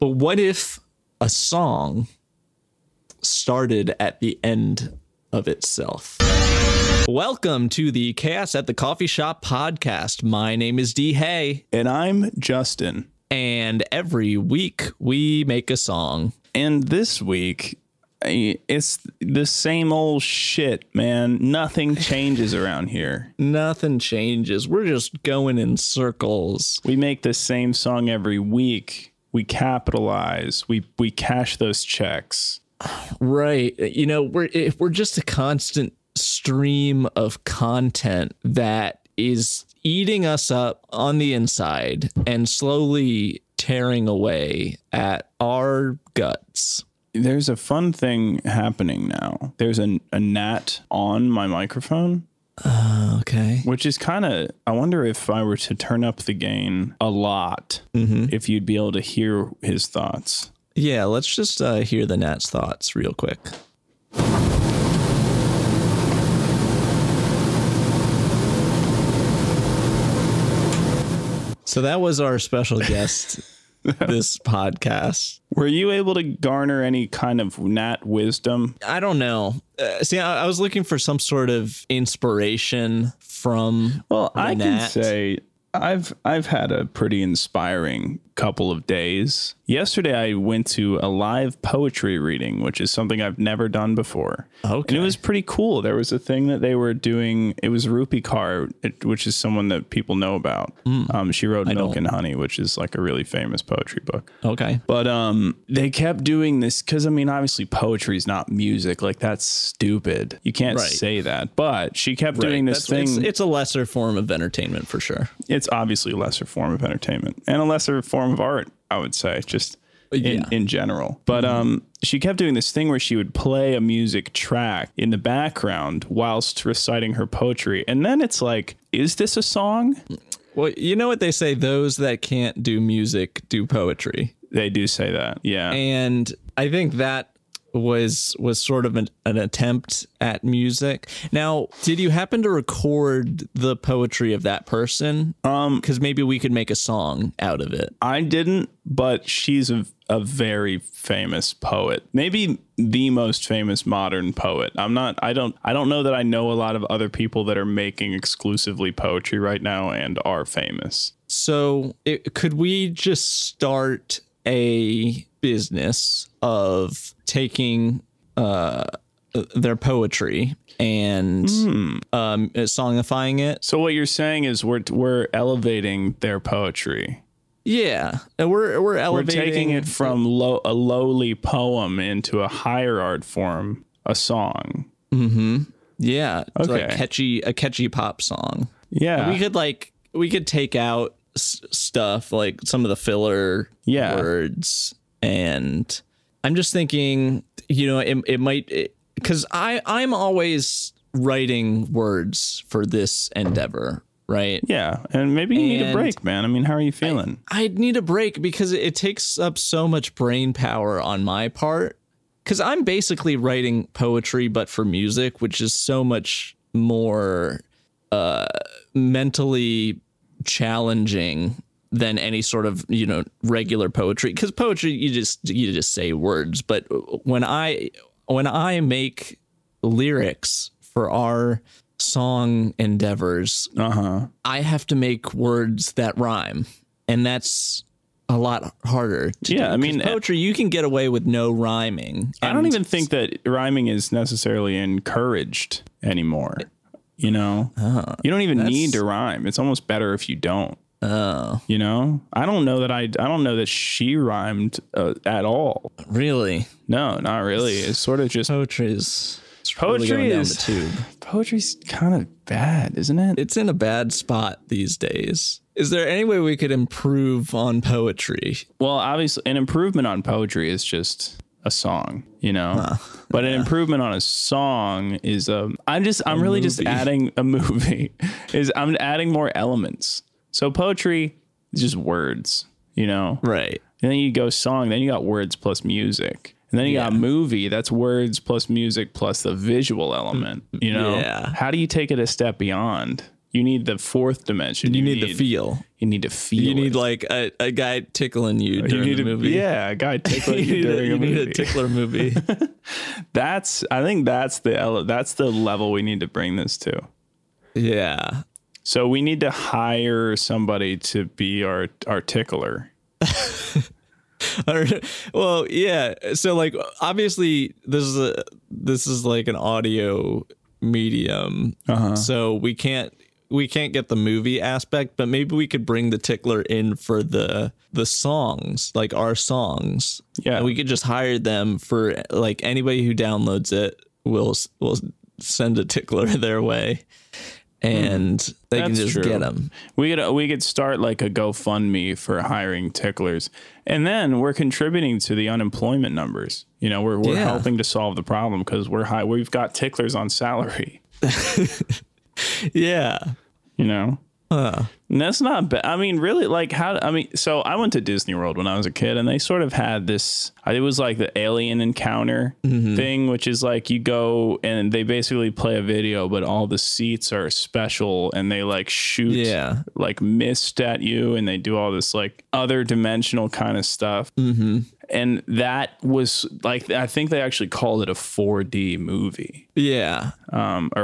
But what if a song started at the end of itself? Welcome to the Chaos at the Coffee Shop podcast. My name is D. Hay. And I'm Justin. And every week we make a song. And this week, it's the same old shit, man. Nothing changes around here. Nothing changes. We're just going in circles. We make the same song every week. We capitalize. We cash those checks. Right. You know, we're just a constant stream of content that is eating us up on the inside and slowly tearing away at our guts. There's a fun thing happening now. There's a gnat on my microphone. Okay. Which is kind of, I wonder if I were to turn up the gain a lot, if you'd be able to hear his thoughts. Yeah, let's just hear the gnat's thoughts real quick. So that was our special guest this podcast. Were you able to garner any kind of gnat wisdom? I don't know. See, I was looking for some sort of inspiration from I gnat. Can say I've had a pretty inspiring couple of days. Yesterday, I went to a live poetry reading, which is something I've never done before. Okay. And it was pretty cool. There was a thing that they were doing. It was Rupi Kaur, which is someone that people know about. She wrote Milk and Honey, which is like a really famous poetry book. Okay. But they kept doing this because, I mean, obviously poetry is not music. Like, that's stupid. You can't say that. But she kept doing this thing. It's a lesser form of entertainment for sure. It's obviously a lesser form of entertainment and a lesser form of art, I would say, just in general. But she kept doing this thing where she would play a music track in the background whilst reciting her poetry. And then it's like, is this a song? Well, you know what they say, those that can't do music do poetry. They do say that. Yeah. And I think that was sort of an attempt at music. Now, did you happen to record the poetry of that person? Because maybe we could make a song out of it. I didn't, but she's a very famous poet. Maybe the most famous modern poet. I don't know that I know a lot of other people that are making exclusively poetry right now and are famous. So could we just start a business of taking their poetry and songifying it? So what you're saying is we're elevating their poetry. Yeah, and we're elevating. We're taking it from a lowly poem into a higher art form, a song. Mm-hmm. Yeah, it's okay. Like a catchy pop song. Yeah, and we could take out stuff like some of the filler words. And I'm just thinking, you know, it might, because I'm always writing words for this endeavor, right? Yeah. And maybe you need a break, man. I mean, how are you feeling? I need a break because it takes up so much brain power on my part, because I'm basically writing poetry, but for music, which is so much more mentally challenging than any sort of, you know, regular poetry, because poetry, you just say words. But when I make lyrics for our song endeavors, I have to make words that rhyme. And that's a lot harder to do. I mean, poetry, you can get away with no rhyming. I don't even think that rhyming is necessarily encouraged anymore. You know, you don't even need to rhyme. It's almost better if you don't. Oh, you know, I don't know that she rhymed at all. Really? No, not really. It's sort of just poetry is down the tube. Poetry's kind of bad, isn't it? It's in a bad spot these days. Is there any way we could improve on poetry? Well, obviously, an improvement on poetry is just a song, you know, but an improvement on a song is I'm adding more elements. So poetry is just words, you know? Right. And then you go song, then you got words plus music. And then you got movie, that's words plus music plus the visual element, you know? Yeah. How do you take it a step beyond? You need the fourth dimension. You need the feel. You need to feel. You need like a guy tickling you during the movie. Yeah, a guy tickling you during a movie. You need a tickler movie. I think that's the level we need to bring this to. Yeah. So we need to hire somebody to be our tickler. Well, yeah. So like obviously this is like an audio medium. Uh-huh. So we can't get the movie aspect, but maybe we could bring the tickler in for the songs, like our songs. Yeah. And we could just hire them for like anybody who downloads it will send a tickler their way. And they That's can just true. Get them. We could start like a GoFundMe for hiring ticklers, and then we're contributing to the unemployment numbers. You know, we're helping to solve the problem because we're high. We've got ticklers on salary. Yeah, you know, and that's not bad. I mean, really, like how? I mean, so I went to Disney World when I was a kid, and they sort of had this. It was like the alien encounter thing, which is like you go and they basically play a video, but all the seats are special, and they like shoot like mist at you, and they do all this like other dimensional kind of stuff. Mm-hmm. And that was like, I think they actually called it a 4D movie. Yeah. Or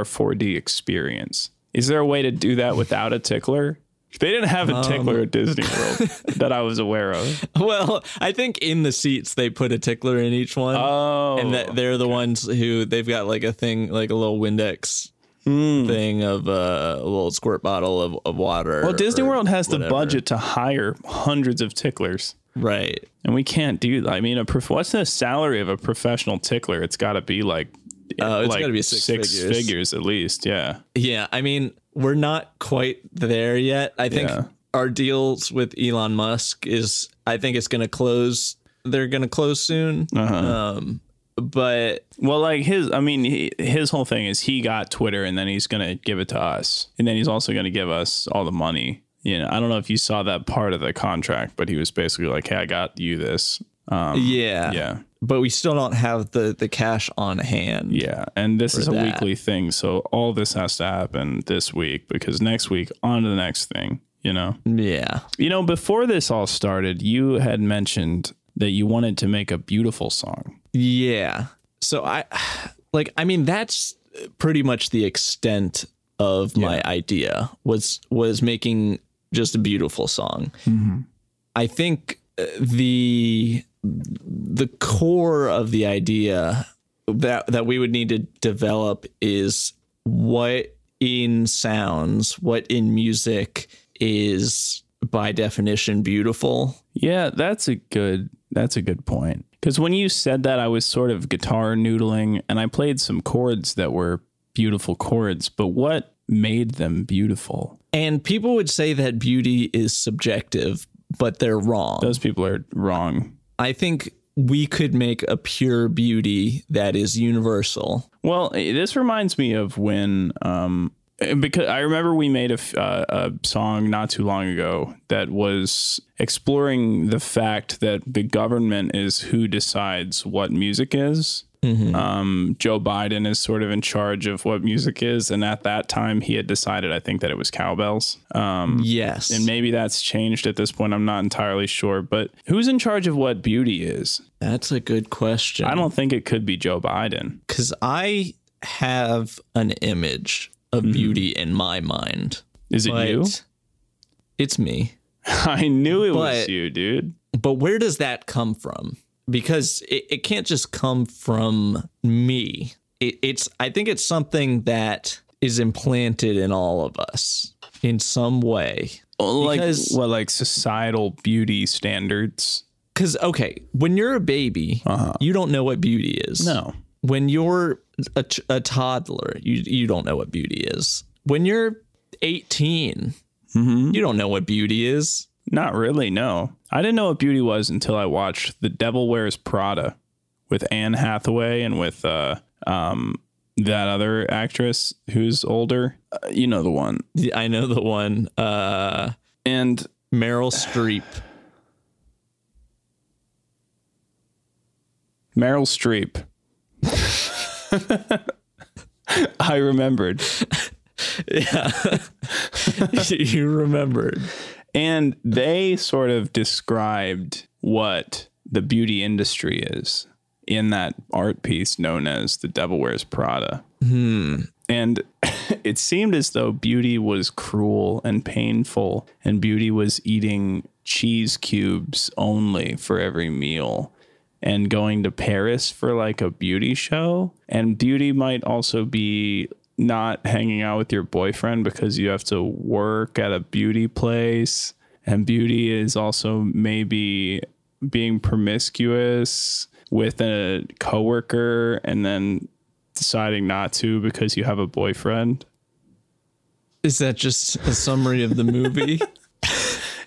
4D experience. Is there a way to do that without a tickler? They didn't have a tickler at Disney World that I was aware of. Well, I think in the seats they put a tickler in each one. Oh. And they're the ones who they've got like a thing, like a little Windex thing of a little squirt bottle of water. Well, Disney World has the budget to hire hundreds of ticklers. Right. And we can't do that. I mean, what's the salary of a professional tickler? It's got to be like six figures at least. Yeah. Yeah. I mean, we're not quite there yet. I think our deals with Elon Musk is, I think it's going to close. They're going to close soon. Uh-huh. But well, like his whole thing is he got Twitter and then he's going to give it to us. And then he's also going to give us all the money. You know, I don't know if you saw that part of the contract, but he was basically like, hey, I got you this. Yeah. But we still don't have the cash on hand. Yeah. And this is a weekly thing. So all this has to happen this week because next week on to the next thing, you know? Yeah. You know, before this all started, you had mentioned that you wanted to make a beautiful song. Yeah. So I mean, that's pretty much the extent of my idea was making just a beautiful song. Mm-hmm. I think the core of the idea that we would need to develop is what in sounds, what in music is by definition beautiful. Yeah, that's a good point. Because when you said that, I was sort of guitar noodling and I played some chords that were beautiful chords, but what made them beautiful? And people would say that beauty is subjective, but they're wrong. Those people are wrong. I think we could make a pure beauty that is universal. Well, this reminds me of when, because I remember we made a song not too long ago that was exploring the fact that the government is who decides what music is. Mm-hmm. Joe Biden is sort of in charge of what music is. And at that time, he had decided, I think, that it was cowbells. Yes. And maybe that's changed at this point. I'm not entirely sure. But who's in charge of what beauty is? That's a good question. I don't think it could be Joe Biden. Because I have an image of beauty in my mind. Is it you? It's me. I knew it was you, dude. But where does that come from? Because it can't just come from me. I think it's something that is implanted in all of us in some way. Like societal beauty standards? Because, okay, when you're a baby, you don't know what beauty is. No. When you're a toddler, you don't know what beauty is. When you're 18, you don't know what beauty is. Not really, no. I didn't know what beauty was until I watched The Devil Wears Prada with Anne Hathaway and with that other actress who's older. You know the one. Yeah, I know the one. And Meryl Streep. Meryl Streep. I remembered. Yeah. You remembered. And they sort of described what the beauty industry is in that art piece known as The Devil Wears Prada. Hmm. And it seemed as though beauty was cruel and painful, and beauty was eating cheese cubes only for every meal and going to Paris for like a beauty show. And beauty might also be not hanging out with your boyfriend because you have to work at a beauty place. And beauty is also maybe being promiscuous with a coworker and then deciding not to because you have a boyfriend. Is that just a summary of the movie?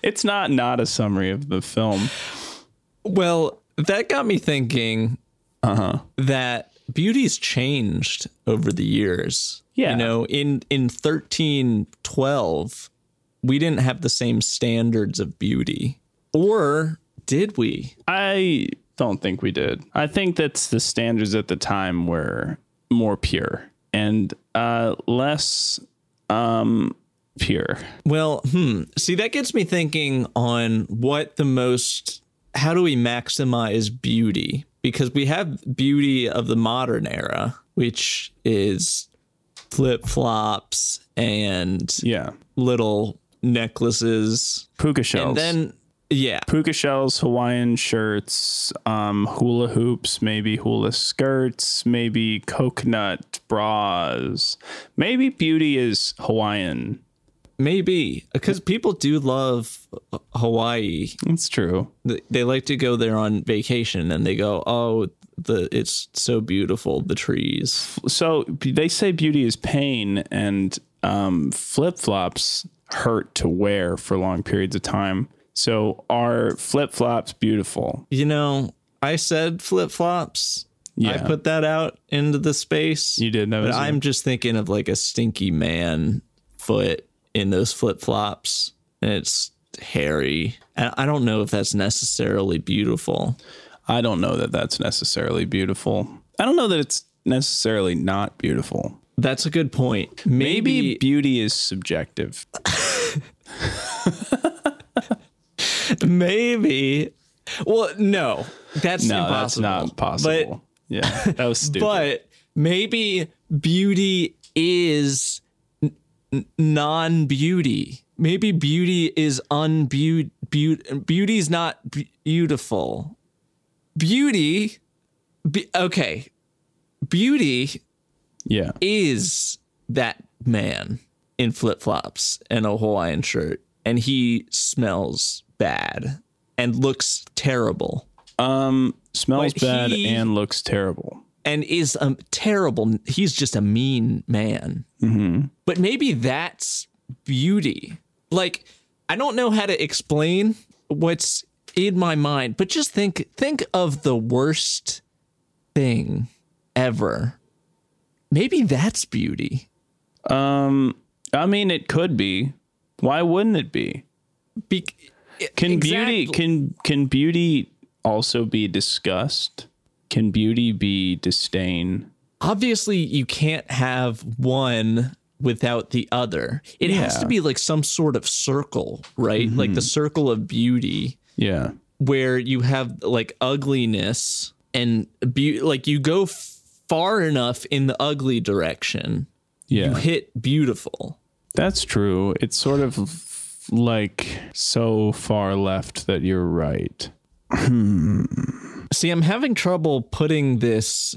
It's not a summary of the film. Well, that got me thinking that beauty's changed over the years. Yeah. You know, in 1312, we didn't have the same standards of beauty. Or did we? I don't think we did. I think that's the standards at the time were more pure and less pure. Well, see, that gets me thinking on how do we maximize beauty? Because we have beauty of the modern era, which is flip-flops and little necklaces. Puka shells. And then, puka shells, Hawaiian shirts, hula hoops, maybe hula skirts, maybe coconut bras. Maybe beauty is Hawaiian. Maybe, because people do love Hawaii. It's true. They like to go there on vacation and they go, oh, it's so beautiful, the trees. So they say beauty is pain, and flip-flops hurt to wear for long periods of time. So are flip-flops beautiful? You know, I said flip-flops. Yeah. I put that out into the space. You did notice. But I'm just thinking of like a stinky man foot in those flip-flops, and it's hairy. And I don't know if that's necessarily beautiful. I don't know that that's necessarily beautiful. I don't know that it's necessarily not beautiful. That's a good point. Maybe beauty is subjective. Maybe. Well, no, that's impossible. That's not possible. But, yeah, that was stupid. But maybe beauty is non-beauty. Maybe beauty is beauty's not beautiful. Beauty. Okay. Beauty. Yeah. Is that man in flip-flops and a Hawaiian shirt, and he smells bad and looks terrible. And looks terrible. And is terrible. He's just a mean man. Mm-hmm. But maybe that's beauty. Like, I don't know how to explain what's in my mind, but just think of the worst thing ever. Maybe that's beauty. I mean, it could be. Why wouldn't it be? Can beauty also be disgust? Can beauty be disdain? Obviously, you can't have one without the other. It has to be like some sort of circle, right? Mm-hmm. Like the circle of beauty. Yeah. Where you have like ugliness and beauty, like you go far enough in the ugly direction. Yeah. You hit beautiful. That's true. It's sort of like so far left that you're right. See, I'm having trouble putting this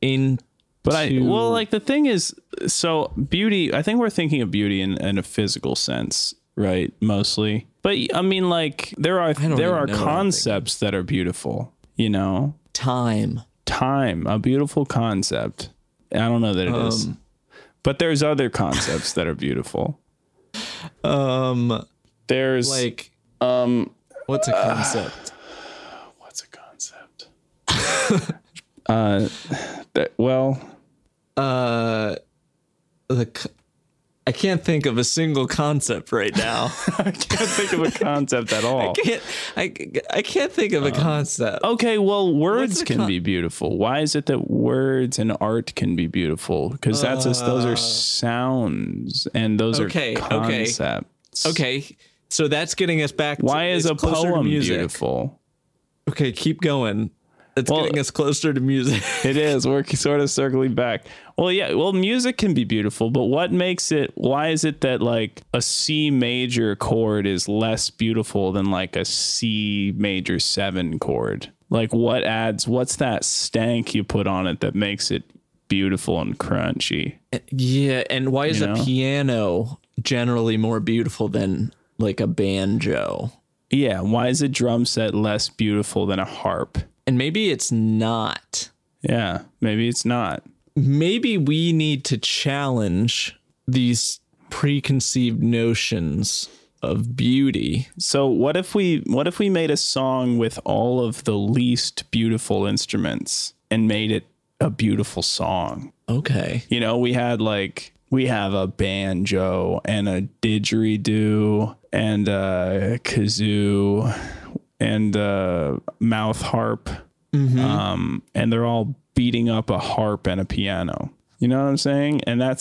in. But the thing is, so beauty, I think we're thinking of beauty in a physical sense, right? Mostly. But I mean, like there are concepts that are beautiful, you know, time, a beautiful concept. I don't know that it is, but there's other concepts that are beautiful. There's like, what's a concept? The I can't think of a single concept right now. I can't think of a concept at all. I can't think of a concept. Okay, well, words can be beautiful. Why is it that words and art can be beautiful? Because those are sounds, and those are concepts. Okay, so that's getting us back. Why is a poem beautiful? Okay, keep going. It's getting us closer to music. It is. We're sort of circling back. Well, yeah. Well, music can be beautiful, but what makes it? Why is it that like a C major chord is less beautiful than like a C major 7 chord? Like what adds? What's that stank you put on it that makes it beautiful and crunchy? Yeah. And why is a piano generally more beautiful than like a banjo? Yeah. Why is a drum set less beautiful than a harp? And maybe it's not. Yeah, maybe it's not. Maybe we need to challenge these preconceived notions of beauty. So what if we made a song with all of the least beautiful instruments and made it a beautiful song? Okay. You know, we have a banjo and a didgeridoo and a kazoo and mouth harp. Mm-hmm. And they're all beating up a harp and a piano. You know what I'm saying? And I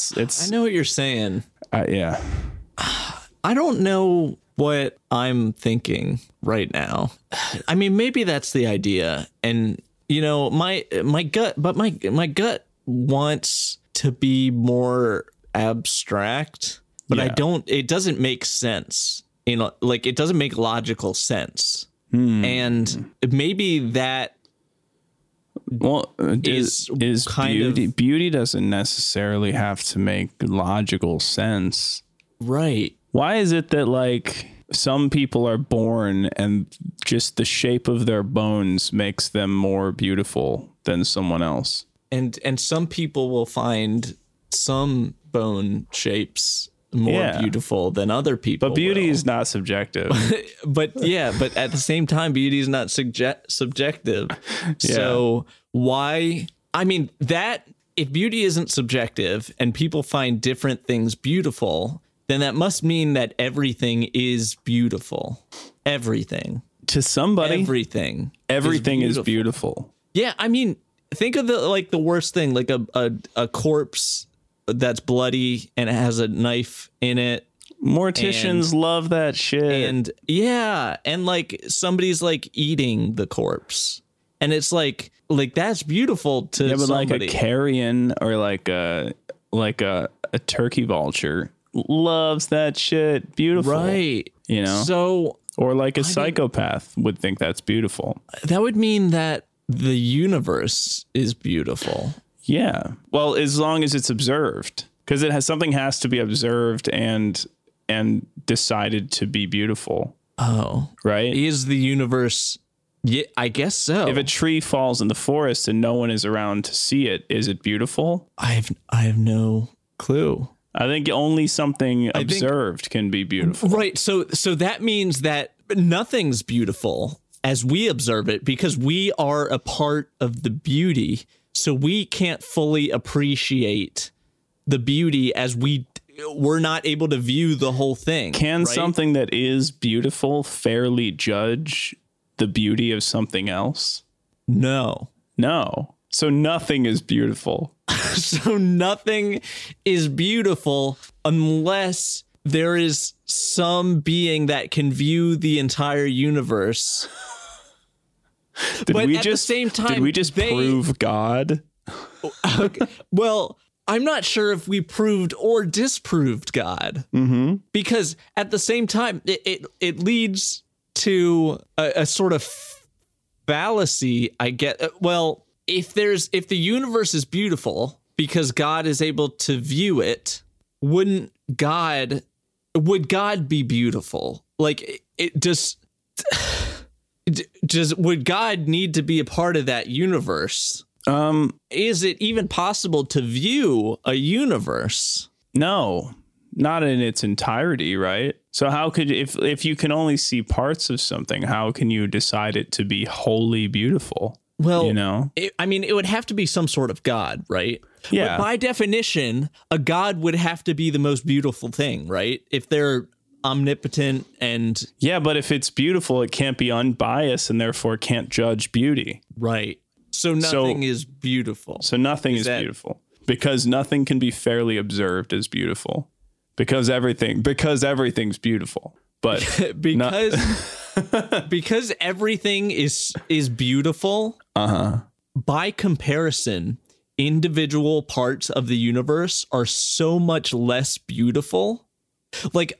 know what you're saying. Yeah. I don't know what I'm thinking right now. I mean, maybe that's the idea. And, you know, my gut, but my gut wants to be more abstract, but it doesn't make sense. You know, like it doesn't make logical sense. And maybe that is kind beauty. Of beauty doesn't necessarily have to make logical sense, right? Why is it that like some people are born and just the shape of their bones makes them more beautiful than someone else, and some people will find some bone shapes more beautiful than other people, but beauty is not subjective. but at the same time, beauty is not subjective. Yeah. So why? I mean, that if beauty isn't subjective and people find different things beautiful, then that must mean that everything is beautiful. Everything to somebody, everything is beautiful. Yeah, I mean, think of the worst thing, like a corpse that's bloody and it has a knife in it. Morticians love that shit. And yeah, and like somebody's like eating the corpse, and it's like that's beautiful to somebody. Like a carrion or like a turkey vulture loves that shit. Beautiful, right? You know. So or like a psychopath would think that's beautiful. That would mean that the universe is beautiful. Yeah. Well, as long as it's observed, because it has something has to be observed and decided to be beautiful. Oh, right. Is the universe? Yeah, I guess so. If a tree falls in the forest and no one is around to see it, is it beautiful? I have no clue. I think only something observed can be beautiful. Right. So that means that nothing's beautiful as we observe it, because we are a part of the beauty. So we can't fully appreciate the beauty as we're not able to view the whole thing. Can something that is beautiful fairly judge the beauty of something else? No. So nothing is beautiful. So nothing is beautiful unless there is some being that can view the entire universe. Did we just prove God? Okay. Well, I'm not sure if we proved or disproved God, because at the same time, it leads to a sort of fallacy. I get. Well, if the universe is beautiful because God is able to view it, would God be beautiful? Like it just. Would God need to be a part of that universe? Is it even possible to view a universe? No, not in its entirety, right? So how could if you can only see parts of something, how can you decide it to be wholly beautiful? Well, you know, it would have to be some sort of god, right? Yeah. But by definition, a god would have to be the most beautiful thing, right? If they're omnipotent and... Yeah, but if it's beautiful, it can't be unbiased and therefore can't judge beauty. Right. So nothing is beautiful. So nothing is beautiful because nothing can be fairly observed as beautiful because everything's beautiful. But because everything is beautiful. Uh-huh. By comparison, individual parts of the universe are so much less beautiful. Like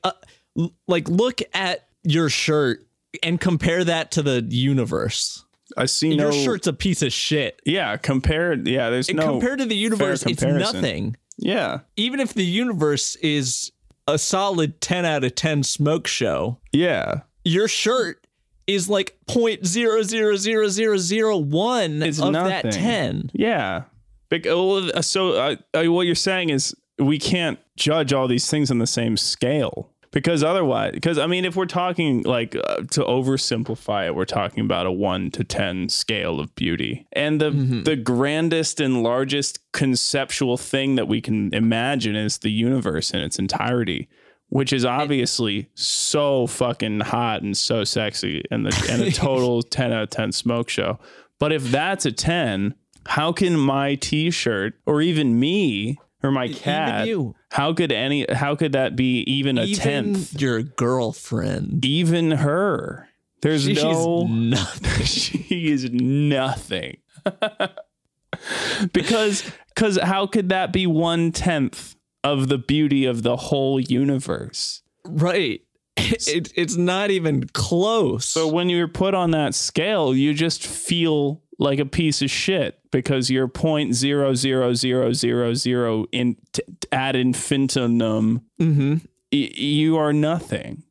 look at your shirt and compare that to the universe. I see your shirt's a piece of shit. Yeah, compared to the universe, it's nothing. Yeah. Even if the universe is a solid 10 out of 10 smoke show. Yeah. Your shirt is like 0.00001 of that 10. Yeah. So what you're saying is we can't judge all these things on the same scale because otherwise, if we're talking to oversimplify it, we're talking about a 1 to 10 scale of beauty, and the grandest and largest conceptual thing that we can imagine is the universe in its entirety, which is obviously so fucking hot and so sexy and a total 10 out of 10 smoke show. But if that's a 10, how can my t-shirt or even me or my cat, how could that be even a 10th? Even your girlfriend. Even her. She is nothing. Because how could that be 1/10 of the beauty of the whole universe? Right. It's not even close. So when you're put on that scale, you just feel like a piece of shit because you're 0.00000 ad infinitum. Mm-hmm. You are nothing.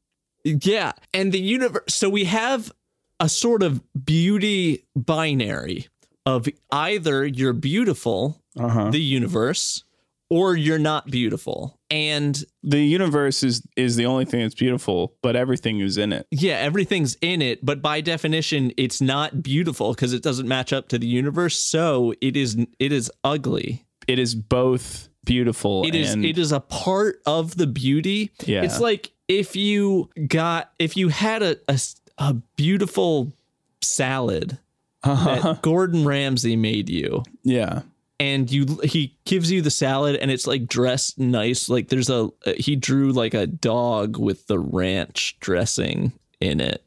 Yeah. And the universe. So we have a sort of beauty binary of either you're beautiful, the universe, or you're not beautiful. And the universe is the only thing that's beautiful, but everything is in it. Yeah, everything's in it. But by definition, it's not beautiful because it doesn't match up to the universe. So it is ugly. It is both beautiful. It is a part of the beauty. Yeah. It's like if you had a beautiful salad that Gordon Ramsay made you. Yeah. And he gives you the salad and it's like dressed nice. Like he drew like a dog with the ranch dressing in it.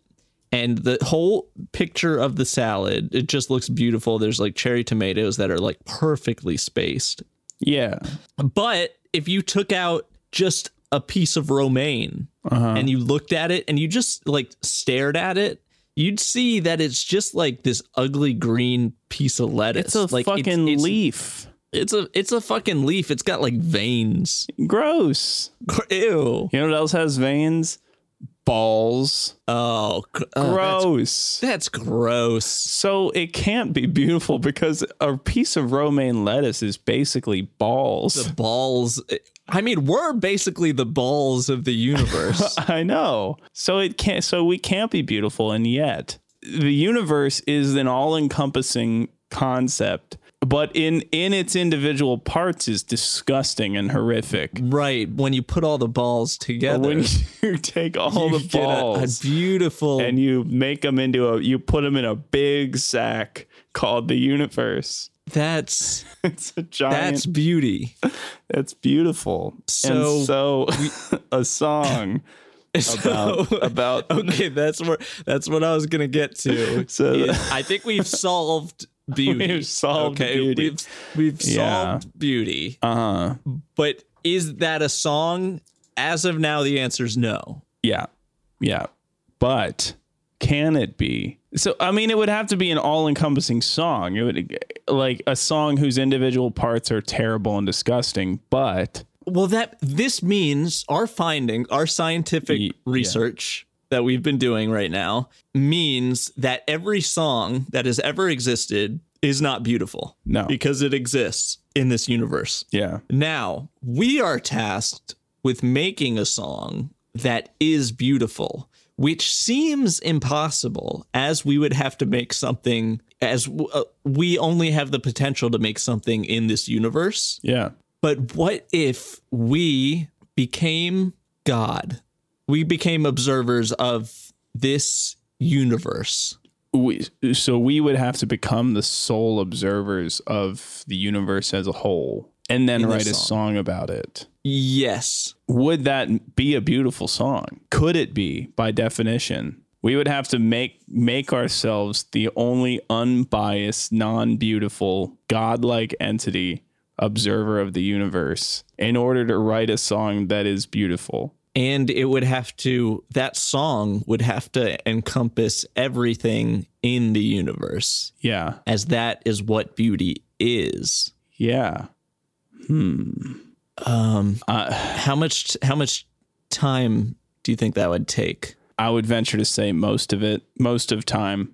And the whole picture of the salad, it just looks beautiful. There's like cherry tomatoes that are like perfectly spaced. Yeah. But if you took out just a piece of romaine and you looked at it and you just like stared at it, you'd see that it's just like this ugly green piece of lettuce. It's a fucking leaf. It's a fucking leaf. It's got like veins. Gross. Ew. You know what else has veins? Balls. Oh, gross. That's gross. So it can't be beautiful because a piece of romaine lettuce is basically balls. The balls. We're basically the balls of the universe. I know. So we can't be beautiful. And yet the universe is an all encompassing concept, but in its individual parts is disgusting and horrific. Right. When you put all the balls together, when you take all the balls, a beautiful, and you make them you put them in a big sack called the universe. It's a giant. That's beauty. That's beautiful. So, and so a song about. Okay, that's what I was gonna get to. So I think we've solved beauty. We've solved beauty. We've solved beauty. But is that a song? As of now, the answer is no. Yeah. Yeah. But can it be? So, it would have to be an all-encompassing song. It would like a song whose individual parts are terrible and disgusting, but... Well, this means our scientific research that we've been doing right now means that every song that has ever existed is not beautiful. No. Because it exists in this universe. Yeah. Now, we are tasked with making a song that is beautiful. which seems impossible, as we would have to make something, as we only have the potential to make something in this universe. Yeah. But what if we became God? We became observers of this universe. So we would have to become the sole observers of the universe as a whole and then write a song about it. Yes. Would that be a beautiful song? Could it be, by definition? We would have to make ourselves the only unbiased, non-beautiful, godlike entity, observer of the universe, in order to write a song that is beautiful. And it would have to, that song would have to encompass everything in the universe. Yeah. As that is what beauty is. Yeah. How much time do you think that would take? I would venture to say most of it. Most of time.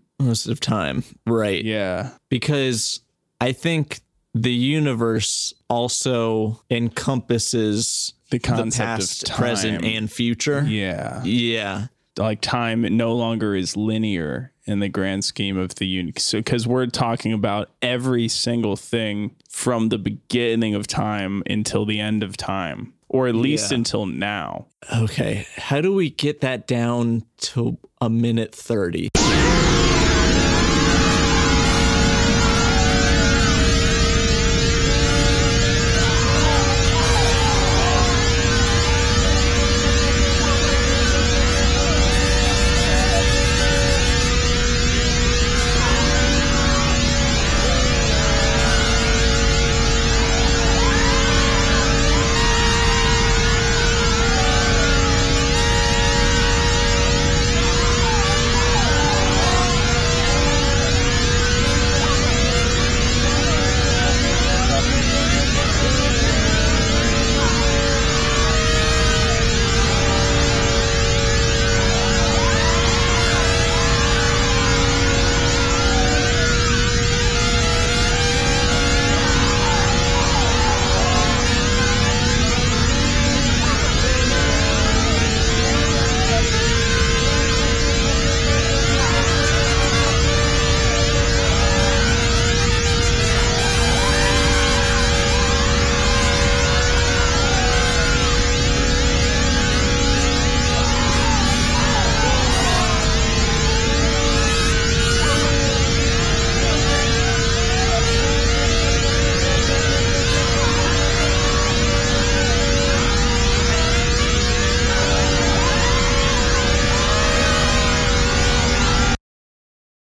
Right. Yeah. Because I think the universe also encompasses the concept of time, present and future. Yeah. Yeah. Like time no longer is linear in the grand scheme of the universe. So, because we're talking about every single thing from the beginning of time until the end of time, or at least until now. Okay. How do we get that down to a minute 30?